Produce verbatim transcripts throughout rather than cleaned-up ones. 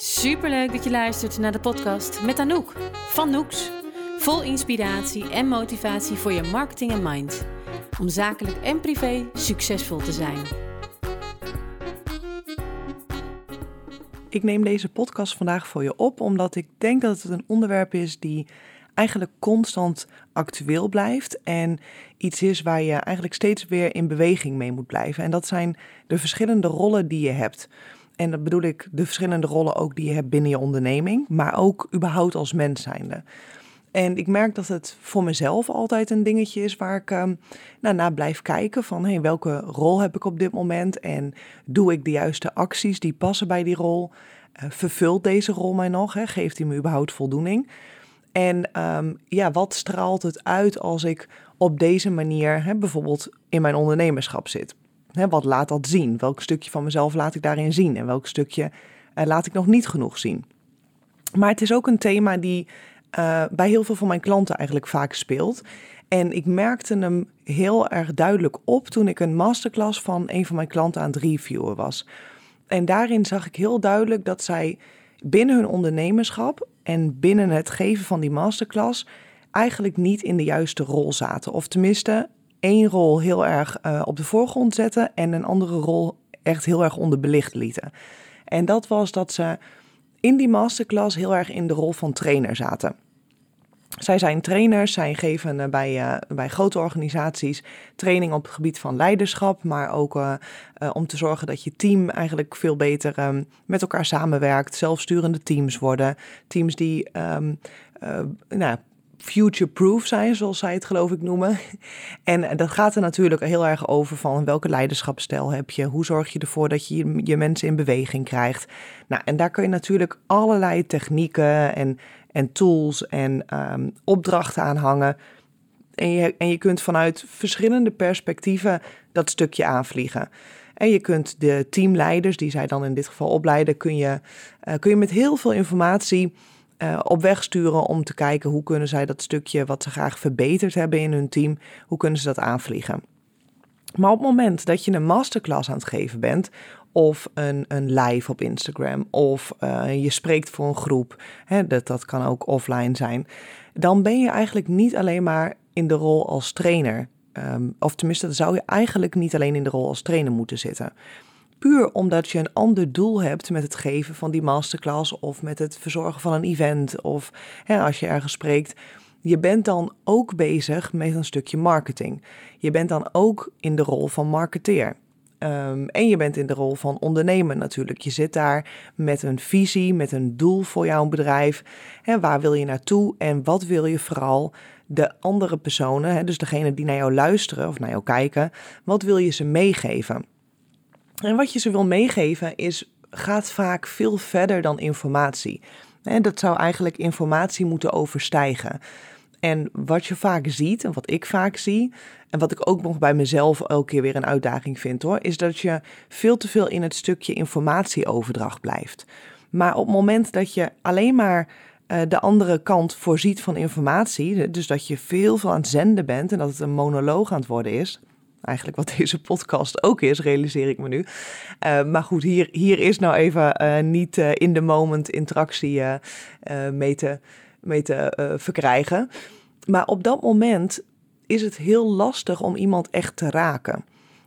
Superleuk dat je luistert naar de podcast met Anouk van Noeks. Vol inspiratie en motivatie voor je marketing en mind. Om zakelijk en privé succesvol te zijn. Ik neem deze podcast vandaag voor je op omdat ik denk dat het een onderwerp is die eigenlijk constant actueel blijft en iets is waar je eigenlijk steeds weer in beweging mee moet blijven. En dat zijn de verschillende rollen die je hebt. En dat bedoel ik de verschillende rollen ook die je hebt binnen je onderneming, maar ook überhaupt als mens zijnde. En ik merk dat het voor mezelf altijd een dingetje is waar ik um, nou, naar blijf kijken van hey, welke rol heb ik op dit moment en doe ik de juiste acties die passen bij die rol? Uh, vervult deze rol mij nog? Hè? Geeft die me überhaupt voldoening? En um, ja, wat straalt het uit als ik op deze manier hè, bijvoorbeeld in mijn ondernemerschap zit? Hè, wat laat dat zien? Welk stukje van mezelf laat ik daarin zien? En welk stukje uh, laat ik nog niet genoeg zien? Maar het is ook een thema die uh, bij heel veel van mijn klanten eigenlijk vaak speelt. En ik merkte hem heel erg duidelijk op toen ik een masterclass van een van mijn klanten aan het reviewen was. En daarin zag ik heel duidelijk dat zij binnen hun ondernemerschap en binnen het geven van die masterclass eigenlijk niet in de juiste rol zaten. Of tenminste, één rol heel erg uh, op de voorgrond zetten en een andere rol echt heel erg onderbelicht lieten. En dat was dat ze in die masterclass heel erg in de rol van trainer zaten. Zij zijn trainers, zij geven uh, bij, uh, bij grote organisaties training op het gebied van leiderschap, maar ook uh, uh, om te zorgen dat je team eigenlijk veel beter um, met elkaar samenwerkt, zelfsturende teams worden, teams die um, uh, nou, future-proof zijn, zoals zij het geloof ik noemen. En dat gaat er natuurlijk heel erg over van welke leiderschapsstijl heb je, hoe zorg je ervoor dat je je mensen in beweging krijgt. Nou, en daar kun je natuurlijk allerlei technieken en en tools en um, opdrachten aanhangen. En je, en je kunt vanuit verschillende perspectieven dat stukje aanvliegen. En je kunt de teamleiders, die zij dan in dit geval opleiden, kun je, uh, kun je met heel veel informatie uh, op weg sturen om te kijken hoe kunnen zij dat stukje wat ze graag verbeterd hebben in hun team, hoe kunnen ze dat aanvliegen. Maar op het moment dat je een masterclass aan het geven bent, of een, een live op Instagram, of uh, je spreekt voor een groep, hè, dat, dat kan ook offline zijn, dan ben je eigenlijk niet alleen maar in de rol als trainer. Um, of tenminste, dan zou je eigenlijk niet alleen in de rol als trainer moeten zitten. Puur omdat je een ander doel hebt met het geven van die masterclass, of met het verzorgen van een event, of hè, als je ergens spreekt. Je bent dan ook bezig met een stukje marketing. Je bent dan ook in de rol van marketeer. Um, en je bent in de rol van ondernemer natuurlijk. Je zit daar met een visie, met een doel voor jouw bedrijf. Hè, waar wil je naartoe en wat wil je vooral de andere personen, hè, dus degene die naar jou luisteren of naar jou kijken, wat wil je ze meegeven? En wat je ze wil meegeven is, gaat vaak veel verder dan informatie. En dat zou eigenlijk informatie moeten overstijgen. En wat je vaak ziet en wat ik vaak zie, en wat ik ook nog bij mezelf elke keer weer een uitdaging vind hoor, is dat je veel te veel in het stukje informatieoverdracht blijft. Maar op het moment dat je alleen maar uh, de andere kant voorziet van informatie, dus dat je veel, veel aan het zenden bent en dat het een monoloog aan het worden is, eigenlijk wat deze podcast ook is, realiseer ik me nu. Uh, maar goed, hier, hier is nou even uh, niet uh, in de moment interactie uh, uh, mee te, mee te uh, verkrijgen. Maar op dat moment is het heel lastig om iemand echt te raken.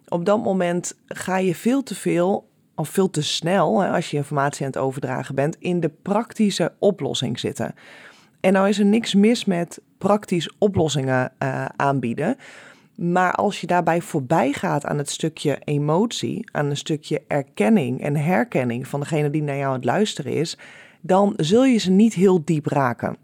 Op dat moment ga je veel te veel, of veel te snel, hè, als je informatie aan het overdragen bent, in de praktische oplossing zitten. En nou is er niks mis met praktisch oplossingen uh, aanbieden. Maar als je daarbij voorbij gaat aan het stukje emotie, aan een stukje erkenning en herkenning van degene die naar jou aan het luisteren is, dan zul je ze niet heel diep raken.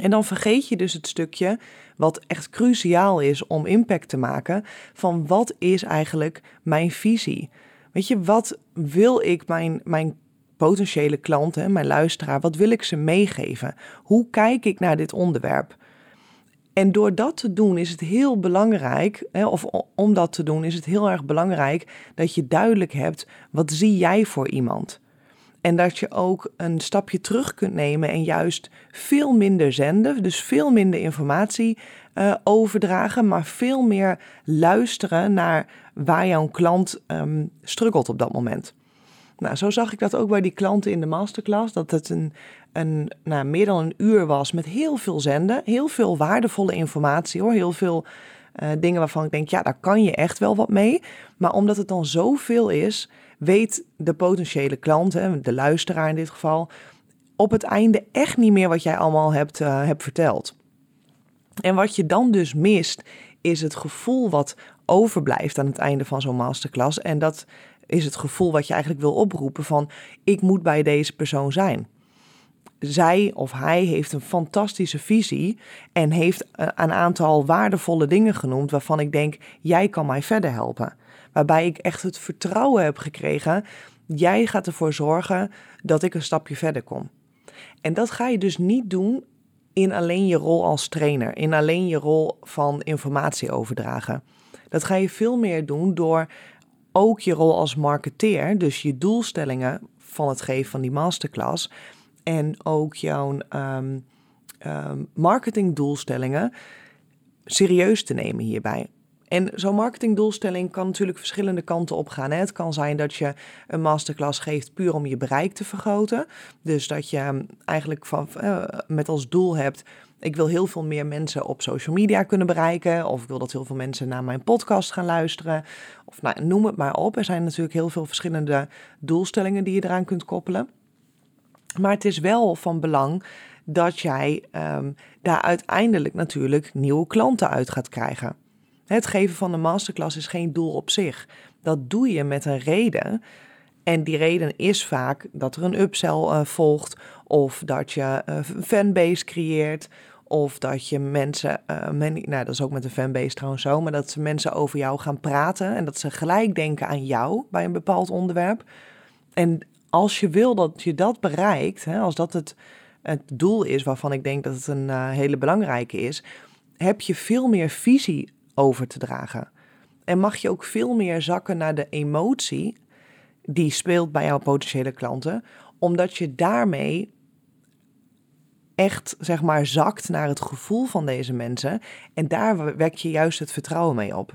En dan vergeet je dus het stukje wat echt cruciaal is om impact te maken, van wat is eigenlijk mijn visie? Weet je, wat wil ik mijn, mijn potentiële klanten, mijn luisteraar, wat wil ik ze meegeven? Hoe kijk ik naar dit onderwerp? En door dat te doen is het heel belangrijk, of om dat te doen is het heel erg belangrijk dat je duidelijk hebt, wat zie jij voor iemand? En dat je ook een stapje terug kunt nemen en juist veel minder zenden, dus veel minder informatie uh, overdragen, maar veel meer luisteren naar waar jouw klant um, struggelt op dat moment. Nou, zo zag ik dat ook bij die klanten in de masterclass. Dat het een, een, nou, meer dan een uur was met heel veel zenden. Heel veel waardevolle informatie, hoor. Heel veel uh, dingen waarvan ik denk, ja, daar kan je echt wel wat mee. Maar omdat het dan zoveel is, weet de potentiële klant, hè, de luisteraar in dit geval, op het einde echt niet meer wat jij allemaal hebt, uh, hebt verteld. En wat je dan dus mist, is het gevoel wat overblijft aan het einde van zo'n masterclass. En dat is het gevoel wat je eigenlijk wil oproepen van, ik moet bij deze persoon zijn. Zij of hij heeft een fantastische visie en heeft een aantal waardevolle dingen genoemd waarvan ik denk, jij kan mij verder helpen. Waarbij ik echt het vertrouwen heb gekregen, jij gaat ervoor zorgen dat ik een stapje verder kom. En dat ga je dus niet doen in alleen je rol als trainer, in alleen je rol van informatie overdragen. Dat ga je veel meer doen door ook je rol als marketeer, dus je doelstellingen van het geven van die masterclass en ook jouw um, um, marketingdoelstellingen serieus te nemen hierbij. En zo'n marketingdoelstelling kan natuurlijk verschillende kanten op gaan. Het kan zijn dat je een masterclass geeft puur om je bereik te vergroten. Dus dat je eigenlijk van, uh, met als doel hebt, ik wil heel veel meer mensen op social media kunnen bereiken. Of ik wil dat heel veel mensen naar mijn podcast gaan luisteren. Of nou, noem het maar op. Er zijn natuurlijk heel veel verschillende doelstellingen die je eraan kunt koppelen. Maar het is wel van belang dat jij um, daar uiteindelijk natuurlijk nieuwe klanten uit gaat krijgen. Het geven van de masterclass is geen doel op zich. Dat doe je met een reden. En die reden is vaak dat er een upsell uh, volgt. Of dat je uh, een fanbase creëert. Of dat je mensen... Uh, men, nou, dat is ook met een fanbase trouwens zo. Maar dat mensen over jou gaan praten. En dat ze gelijk denken aan jou bij een bepaald onderwerp. En als je wil dat je dat bereikt. Hè, als dat het, het doel is waarvan ik denk dat het een uh, hele belangrijke is. Heb je veel meer visie over te dragen. En mag je ook veel meer zakken naar de emotie die speelt bij jouw potentiële klanten, omdat je daarmee echt, zeg maar, zakt naar het gevoel van deze mensen en daar wek je juist het vertrouwen mee op.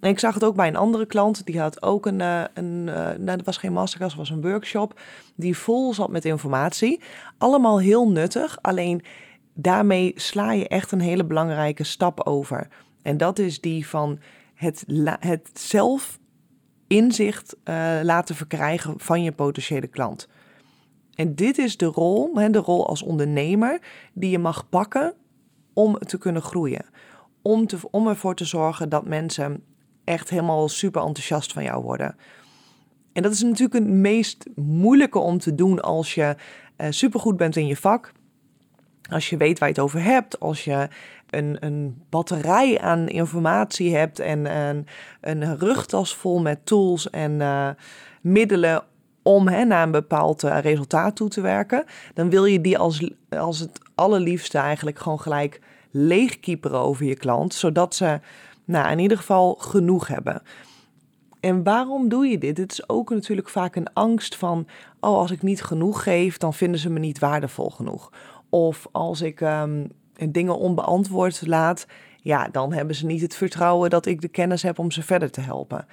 En ik zag het ook bij een andere klant, die had ook een, een nou, dat was geen masterclass, was een workshop, die vol zat met informatie. Allemaal heel nuttig, alleen daarmee sla je echt een hele belangrijke stap over. En dat is die van het, la- het zelf inzicht uh, laten verkrijgen van je potentiële klant. En dit is de rol, hè, de rol als ondernemer, die je mag pakken om te kunnen groeien. Om, te, om ervoor te zorgen dat mensen echt helemaal super enthousiast van jou worden. En dat is natuurlijk het meest moeilijke om te doen als je uh, supergoed bent in je vak. Als je weet waar je het over hebt, als je een, een batterij aan informatie hebt en een, een rugtas vol met tools en uh, middelen om hè, naar een bepaald uh, resultaat toe te werken, dan wil je die als, als het allerliefste eigenlijk gewoon gelijk leegkieperen over je klant, zodat ze nou, in ieder geval genoeg hebben. En waarom doe je dit? Dit is ook natuurlijk vaak een angst van, oh, als ik niet genoeg geef, dan vinden ze me niet waardevol genoeg. Of als ik um, dingen onbeantwoord laat, ja, dan hebben ze niet het vertrouwen dat ik de kennis heb om ze verder te helpen.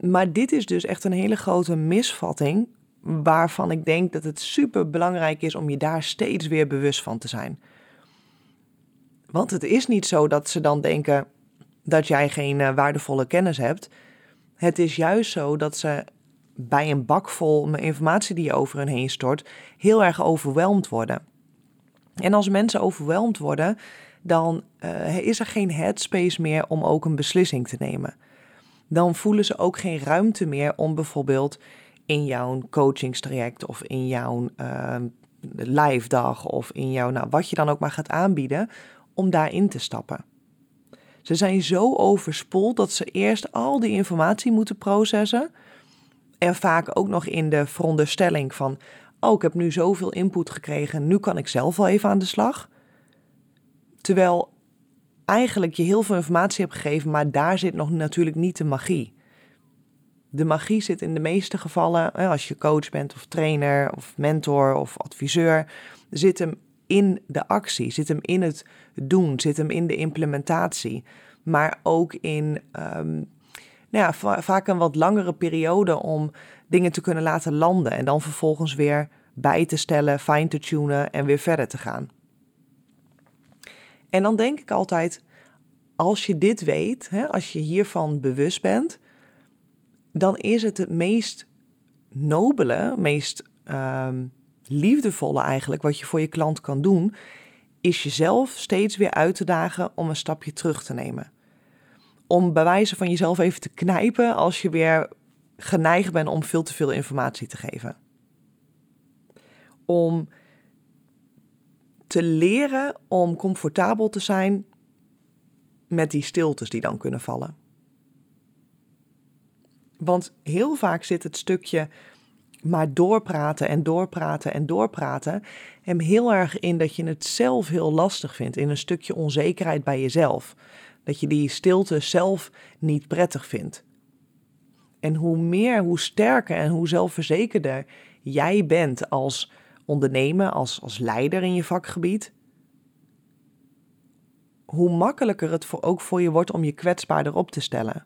Maar dit is dus echt een hele grote misvatting, waarvan ik denk dat het super belangrijk is om je daar steeds weer bewust van te zijn. Want het is niet zo dat ze dan denken dat jij geen uh, waardevolle kennis hebt. Het is juist zo dat ze bij een bak vol informatie die je over hun heen stort, heel erg overweldigd worden. En als mensen overweldigd worden, dan uh, is er geen headspace meer om ook een beslissing te nemen. Dan voelen ze ook geen ruimte meer om bijvoorbeeld in jouw coachingstraject of in jouw uh, live dag of in jouw, nou, wat je dan ook maar gaat aanbieden, om daarin te stappen. Ze zijn zo overspoeld dat ze eerst al die informatie moeten processen. En vaak ook nog in de veronderstelling van, oh, ik heb nu zoveel input gekregen, nu kan ik zelf wel even aan de slag. Terwijl eigenlijk je heel veel informatie hebt gegeven, maar daar zit nog natuurlijk niet de magie. De magie zit in de meeste gevallen, als je coach bent of trainer of mentor of adviseur, zit hem in de actie, zit hem in het doen, zit hem in de implementatie. Maar ook in um, nou ja, va- vaak een wat langere periode om dingen te kunnen laten landen en dan vervolgens weer bij te stellen, fijn te tunen en weer verder te gaan. En dan denk ik altijd, als je dit weet, hè, als je hiervan bewust bent, dan is het het meest nobele, meest um, liefdevolle eigenlijk wat je voor je klant kan doen, is jezelf steeds weer uit te dagen om een stapje terug te nemen. Om bij wijze van jezelf even te knijpen als je weer geneigd bent om veel te veel informatie te geven. Om te leren om comfortabel te zijn met die stiltes die dan kunnen vallen. Want heel vaak zit het stukje maar doorpraten en doorpraten en doorpraten hem heel erg in dat je het zelf heel lastig vindt, in een stukje onzekerheid bij jezelf. Dat je die stilte zelf niet prettig vindt. En hoe meer, hoe sterker en hoe zelfverzekerder jij bent als ondernemer, als, als leider in je vakgebied, hoe makkelijker het voor, ook voor je wordt om je kwetsbaarder op te stellen.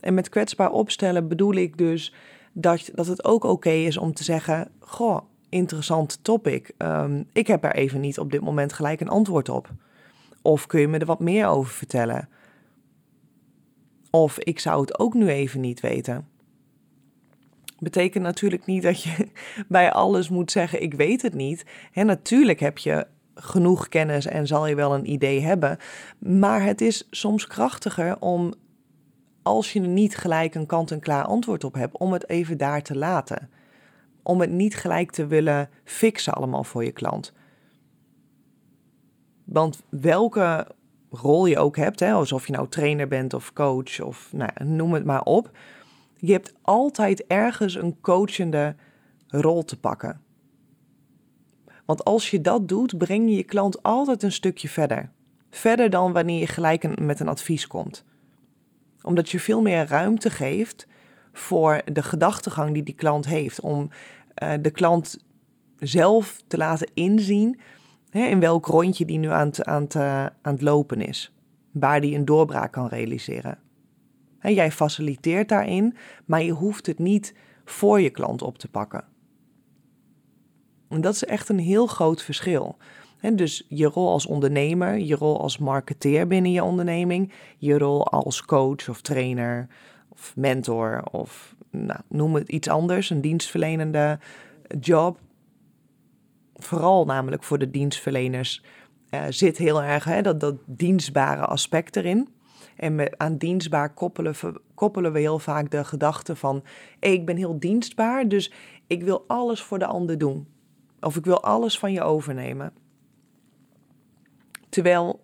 En met kwetsbaar opstellen bedoel ik dus dat, dat het ook oké is om te zeggen, goh, interessant topic. Um, ik heb er even niet op dit moment gelijk een antwoord op. Of kun je me er wat meer over vertellen? Of ik zou het ook nu even niet weten. Betekent natuurlijk niet dat je bij alles moet zeggen, ik weet het niet. En natuurlijk heb je genoeg kennis en zal je wel een idee hebben. Maar het is soms krachtiger om, als je er niet gelijk een kant-en-klaar antwoord op hebt, om het even daar te laten. Om het niet gelijk te willen fixen allemaal voor je klant. Want welke rol je ook hebt, hè, alsof je nou trainer bent of coach of nou, noem het maar op. Je hebt altijd ergens een coachende rol te pakken. Want als je dat doet, breng je je klant altijd een stukje verder. Verder dan wanneer je gelijk een, met een advies komt. Omdat je veel meer ruimte geeft voor de gedachtegang die die klant heeft. Om uh, de klant zelf te laten inzien in welk rondje die nu aan het, aan het, aan het lopen is. Waar die een doorbraak kan realiseren. Jij faciliteert daarin, maar je hoeft het niet voor je klant op te pakken. En dat is echt een heel groot verschil. Dus je rol als ondernemer, je rol als marketeer binnen je onderneming, je rol als coach of trainer of mentor of nou, noem het iets anders, een dienstverlenende job. Vooral namelijk voor de dienstverleners uh, zit heel erg hè, dat, dat dienstbare aspect erin. En met, aan dienstbaar koppelen, koppelen we heel vaak de gedachte van, hey, ik ben heel dienstbaar, dus ik wil alles voor de ander doen. Of ik wil alles van je overnemen. Terwijl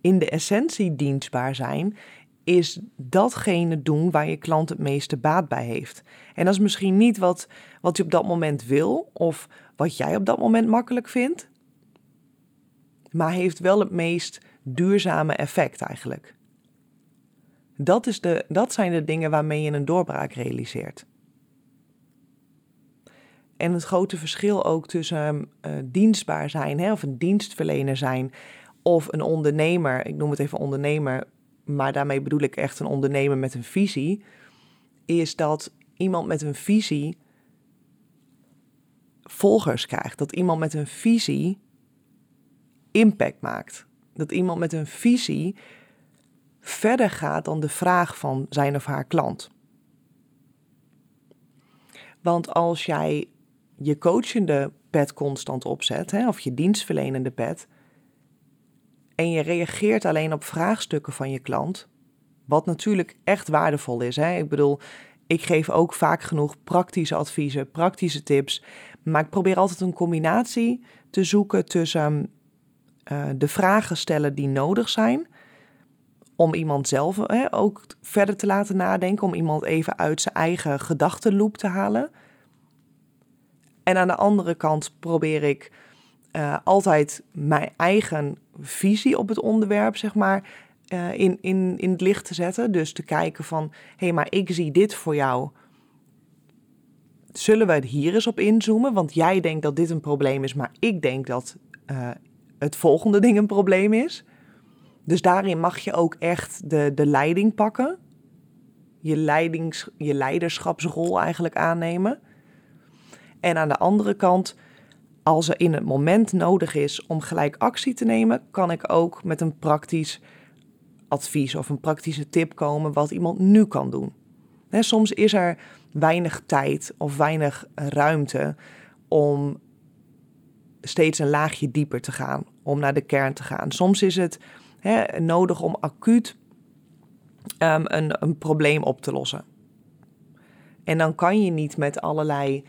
in de essentie dienstbaar zijn is datgene doen waar je klant het meeste baat bij heeft. En dat is misschien niet wat, wat je op dat moment wil of wat jij op dat moment makkelijk vindt, maar heeft wel het meest duurzame effect eigenlijk. Dat is de, dat zijn de dingen waarmee je een doorbraak realiseert. En het grote verschil ook tussen uh, dienstbaar zijn, hè, of een dienstverlener zijn, of een ondernemer, ik noem het even ondernemer, maar daarmee bedoel ik echt een ondernemer met een visie, is dat iemand met een visie volgers krijgt. Dat iemand met een visie impact maakt. Dat iemand met een visie verder gaat dan de vraag van zijn of haar klant. Want als jij je coachende pet constant opzet, hè, of je dienstverlenende pet, en je reageert alleen op vraagstukken van je klant, wat natuurlijk echt waardevol is. Hè? Ik bedoel, ik geef ook vaak genoeg praktische adviezen, praktische tips, maar ik probeer altijd een combinatie te zoeken tussen uh, de vragen stellen die nodig zijn, om iemand zelf hè, ook verder te laten nadenken, om iemand even uit zijn eigen gedachtenloop te halen. En aan de andere kant probeer ik uh, altijd mijn eigen visie op het onderwerp, zeg maar, uh, in, in, in het licht te zetten. Dus te kijken van, hé, maar ik zie dit voor jou. Zullen we het hier eens op inzoomen? Want jij denkt dat dit een probleem is, maar ik denk dat uh, het volgende ding een probleem is. Dus daarin mag je ook echt de, de leiding pakken. je, leidings, je leiderschapsrol eigenlijk aannemen. En aan de andere kant, als er in het moment nodig is om gelijk actie te nemen, kan ik ook met een praktisch advies of een praktische tip komen wat iemand nu kan doen. He, soms is er weinig tijd of weinig ruimte om steeds een laagje dieper te gaan, om naar de kern te gaan. Soms is het he, nodig om acuut um, een, een probleem op te lossen. En dan kan je niet met allerlei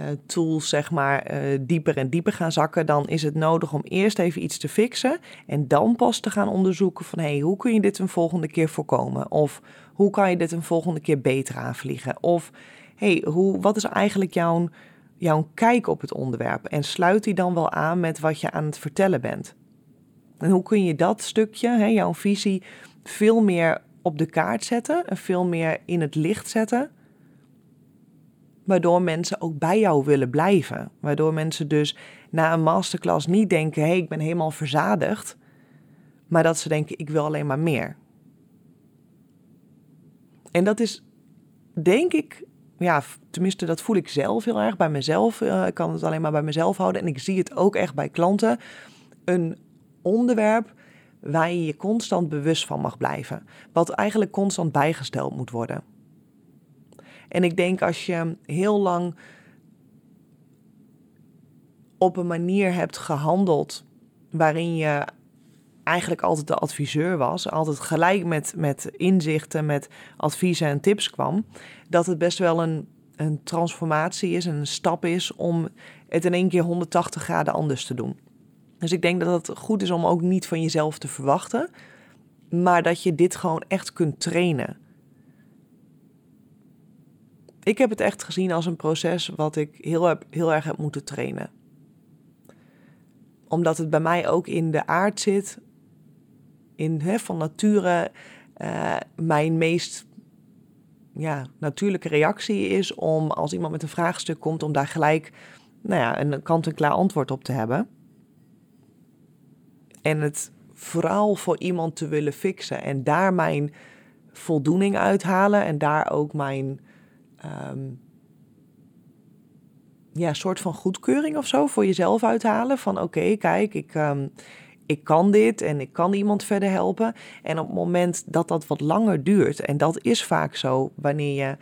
uh, tools zeg maar, uh, dieper en dieper gaan zakken. Dan is het nodig om eerst even iets te fixen en dan pas te gaan onderzoeken van hey, hoe kun je dit een volgende keer voorkomen? Of hoe kan je dit een volgende keer beter aanvliegen? Of hey, hoe, wat is eigenlijk jouw... jouw kijk op het onderwerp en sluit die dan wel aan met wat je aan het vertellen bent. En hoe kun je dat stukje, hè, jouw visie, veel meer op de kaart zetten en veel meer in het licht zetten, waardoor mensen ook bij jou willen blijven. Waardoor mensen dus na een masterclass niet denken, hé, hey, ik ben helemaal verzadigd, maar dat ze denken, ik wil alleen maar meer. En dat is, denk ik, ja, tenminste, dat voel ik zelf heel erg bij mezelf. Ik kan het alleen maar bij mezelf houden. En ik zie het ook echt bij klanten. Een onderwerp waar je je constant bewust van mag blijven. Wat eigenlijk constant bijgesteld moet worden. En ik denk als je heel lang op een manier hebt gehandeld waarin je eigenlijk altijd de adviseur was, altijd gelijk met, met inzichten, met adviezen en tips kwam, dat het best wel een, een transformatie is, een stap is om het in één keer honderdtachtig graden anders te doen. Dus ik denk dat het goed is om ook niet van jezelf te verwachten, maar dat je dit gewoon echt kunt trainen. Ik heb het echt gezien als een proces wat ik heel, heel erg heb moeten trainen. Omdat het bij mij ook in de aard zit, in, hè, van nature uh, mijn meest ja, natuurlijke reactie is om als iemand met een vraagstuk komt, om daar gelijk nou ja, een kant-en-klaar antwoord op te hebben. En het vooral voor iemand te willen fixen en daar mijn voldoening uithalen en daar ook mijn um, ja, soort van goedkeuring of zo voor jezelf uithalen van oké, okay, kijk, ik... Um, Ik kan dit en ik kan iemand verder helpen. En op het moment dat dat wat langer duurt, en dat is vaak zo wanneer je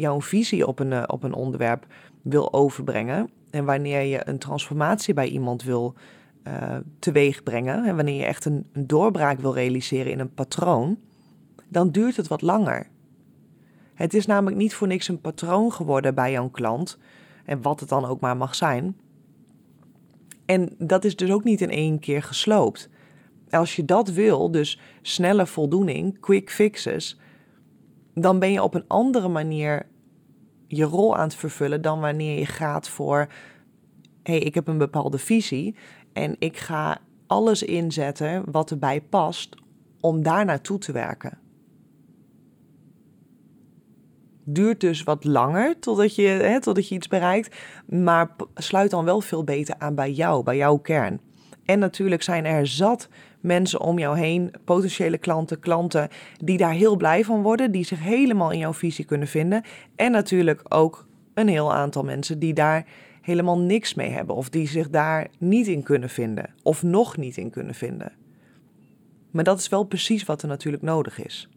jouw visie op een, op een onderwerp wil overbrengen en wanneer je een transformatie bij iemand wil uh, teweegbrengen en wanneer je echt een, een doorbraak wil realiseren in een patroon, dan duurt het wat langer. Het is namelijk niet voor niks een patroon geworden bij jouw klant en wat het dan ook maar mag zijn. En dat is dus ook niet in één keer gesloopt. Als je dat wil, dus snelle voldoening, quick fixes, dan ben je op een andere manier je rol aan het vervullen dan wanneer je gaat voor, hé, hey, ik heb een bepaalde visie en ik ga alles inzetten wat erbij past om daar naartoe te werken. Duurt dus wat langer totdat je, hè, totdat je iets bereikt, maar sluit dan wel veel beter aan bij jou, bij jouw kern. En natuurlijk zijn er zat mensen om jou heen, potentiële klanten, klanten die daar heel blij van worden, die zich helemaal in jouw visie kunnen vinden. En natuurlijk ook een heel aantal mensen die daar helemaal niks mee hebben of die zich daar niet in kunnen vinden of nog niet in kunnen vinden. Maar dat is wel precies wat er natuurlijk nodig is.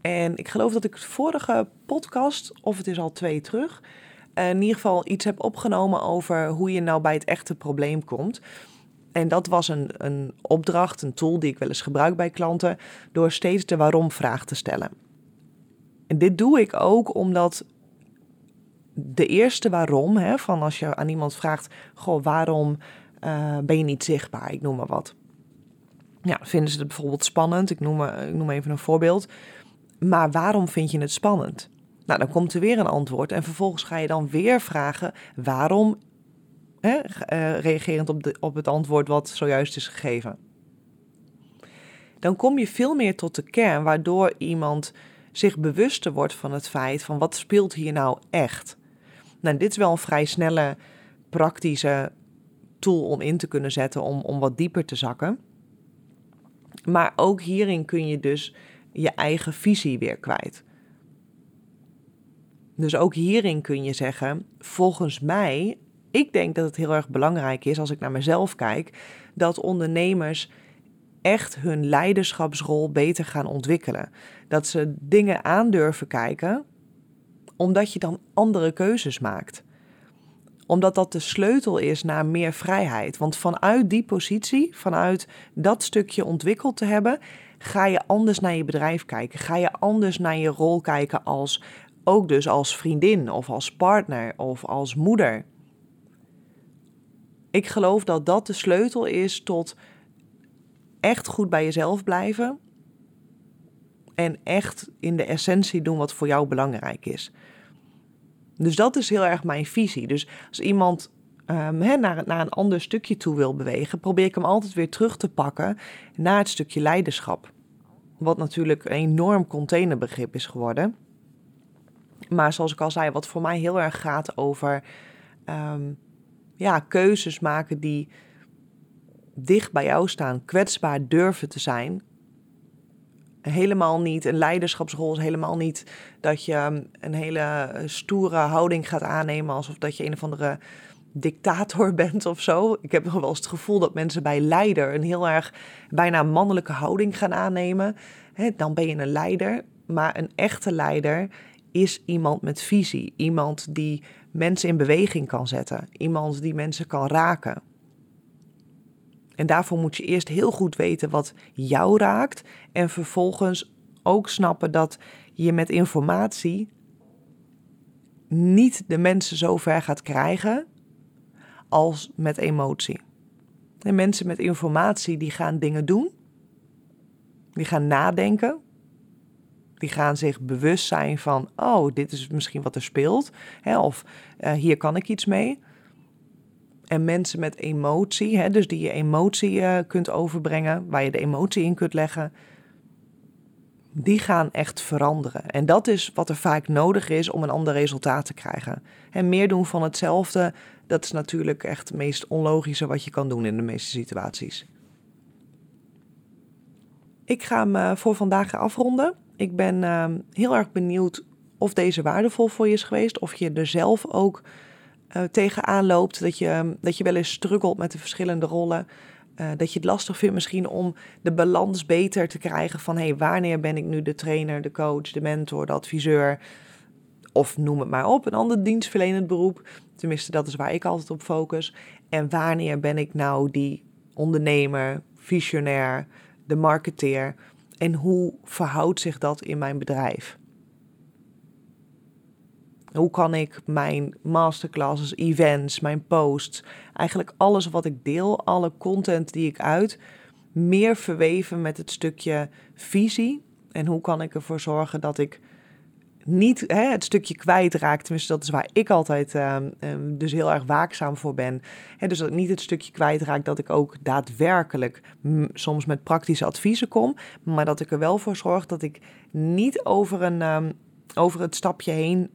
En ik geloof dat ik de vorige podcast, of het is al twee terug, in ieder geval iets heb opgenomen over hoe je nou bij het echte probleem komt. En dat was een, een opdracht, een tool die ik wel eens gebruik bij klanten, door steeds de waarom-vraag te stellen. En dit doe ik ook omdat de eerste waarom, hè, van als je aan iemand vraagt, goh, waarom uh, ben je niet zichtbaar? Ik noem maar wat. Ja, vinden ze het bijvoorbeeld spannend? Ik noem, ik noem even een voorbeeld. Maar waarom vind je het spannend? Nou, dan komt er weer een antwoord. En vervolgens ga je dan weer vragen waarom, hè, reagerend op, de, op het antwoord wat zojuist is gegeven. Dan kom je veel meer tot de kern, waardoor iemand zich bewuster wordt van het feit van wat speelt hier nou echt. Nou, dit is wel een vrij snelle, praktische tool om in te kunnen zetten om, om wat dieper te zakken. Maar ook hierin kun je dus je eigen visie weer kwijt. Dus ook hierin kun je zeggen, volgens mij, ik denk dat het heel erg belangrijk is, als ik naar mezelf kijk, dat ondernemers echt hun leiderschapsrol beter gaan ontwikkelen. Dat ze dingen aan durven kijken, omdat je dan andere keuzes maakt. Omdat dat de sleutel is naar meer vrijheid. Want vanuit die positie, vanuit dat stukje ontwikkeld te hebben, ga je anders naar je bedrijf kijken. Ga je anders naar je rol kijken als, ook dus als vriendin of als partner of als moeder. Ik geloof dat dat de sleutel is tot echt goed bij jezelf blijven. En echt in de essentie doen wat voor jou belangrijk is. Dus dat is heel erg mijn visie. Dus als iemand um, he, naar, naar een ander stukje toe wil bewegen, probeer ik hem altijd weer terug te pakken naar het stukje leiderschap. Wat natuurlijk een enorm containerbegrip is geworden. Maar zoals ik al zei, wat voor mij heel erg gaat over um, ja, keuzes maken die dicht bij jou staan, kwetsbaar durven te zijn. Helemaal niet, een leiderschapsrol is helemaal niet dat je een hele stoere houding gaat aannemen, alsof dat je een of andere dictator bent of zo. Ik heb nog wel eens het gevoel dat mensen bij leider een heel erg bijna mannelijke houding gaan aannemen. He, dan ben je een leider, maar een echte leider is iemand met visie. Iemand die mensen in beweging kan zetten. Iemand die mensen kan raken. En daarvoor moet je eerst heel goed weten wat jou raakt. En vervolgens ook snappen dat je met informatie niet de mensen zover gaat krijgen als met emotie. En mensen met informatie die gaan dingen doen. Die gaan nadenken. Die gaan zich bewust zijn van, oh, dit is misschien wat er speelt. Hè, of uh, hier kan ik iets mee. En mensen met emotie, hè, dus die je emotie uh, kunt overbrengen, waar je de emotie in kunt leggen, die gaan echt veranderen. En dat is wat er vaak nodig is om een ander resultaat te krijgen. En meer doen van hetzelfde, dat is natuurlijk echt het meest onlogische wat je kan doen in de meeste situaties. Ik ga hem voor vandaag afronden. Ik ben uh, heel erg benieuwd of deze waardevol voor je is geweest, of je er zelf ook Uh, tegenaan loopt, dat je, dat je wel eens struggelt met de verschillende rollen. Uh, dat je het lastig vindt misschien om de balans beter te krijgen van, hey, wanneer ben ik nu de trainer, de coach, de mentor, de adviseur, of noem het maar op, een ander dienstverlenend beroep. Tenminste, dat is waar ik altijd op focus. En wanneer ben ik nou die ondernemer, visionair, de marketeer, en hoe verhoudt zich dat in mijn bedrijf? Hoe kan ik mijn masterclasses, events, mijn posts, eigenlijk alles wat ik deel, alle content die ik uit, meer verweven met het stukje visie? En hoe kan ik ervoor zorgen dat ik niet hè, het stukje kwijtraak? Tenminste, dat is waar ik altijd uh, dus heel erg waakzaam voor ben. Hè, dus dat ik niet het stukje kwijtraak dat ik ook daadwerkelijk m- soms met praktische adviezen kom. Maar dat ik er wel voor zorg dat ik niet over, een, um, over het stapje heen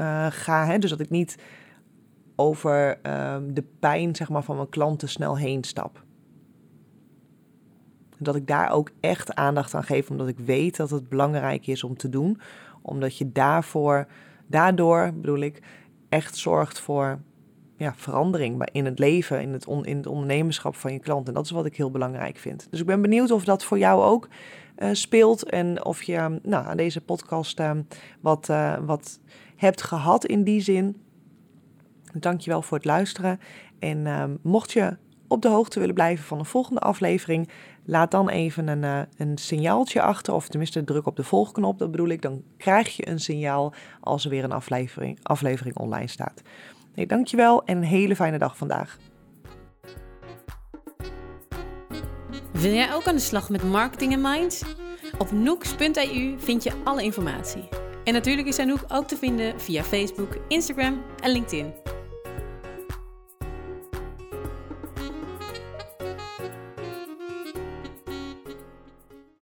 Uh, ga, hè? Dus dat ik niet over uh, de pijn zeg maar, van mijn klanten snel heen stap. Dat ik daar ook echt aandacht aan geef, omdat ik weet dat het belangrijk is om te doen. Omdat je daarvoor, daardoor bedoel ik, echt zorgt voor ja, verandering in het leven, in het, on, in het ondernemerschap van je klant. En dat is wat ik heel belangrijk vind. Dus ik ben benieuwd of dat voor jou ook uh, speelt en of je nou, aan deze podcast uh, wat... Uh, wat hebt gehad in die zin. Dankjewel voor het luisteren. En uh, mocht je op de hoogte willen blijven van de volgende aflevering, laat dan even een, uh, een signaaltje achter. Of tenminste druk op de volgknop, dat bedoel ik. Dan krijg je een signaal als er weer een aflevering, aflevering online staat. Nee, dankjewel en een hele fijne dag vandaag. Wil jij ook aan de slag met marketing en minds? Op noeks punt i u vind je alle informatie. En natuurlijk is Anouk ook te vinden via Facebook, Instagram en LinkedIn.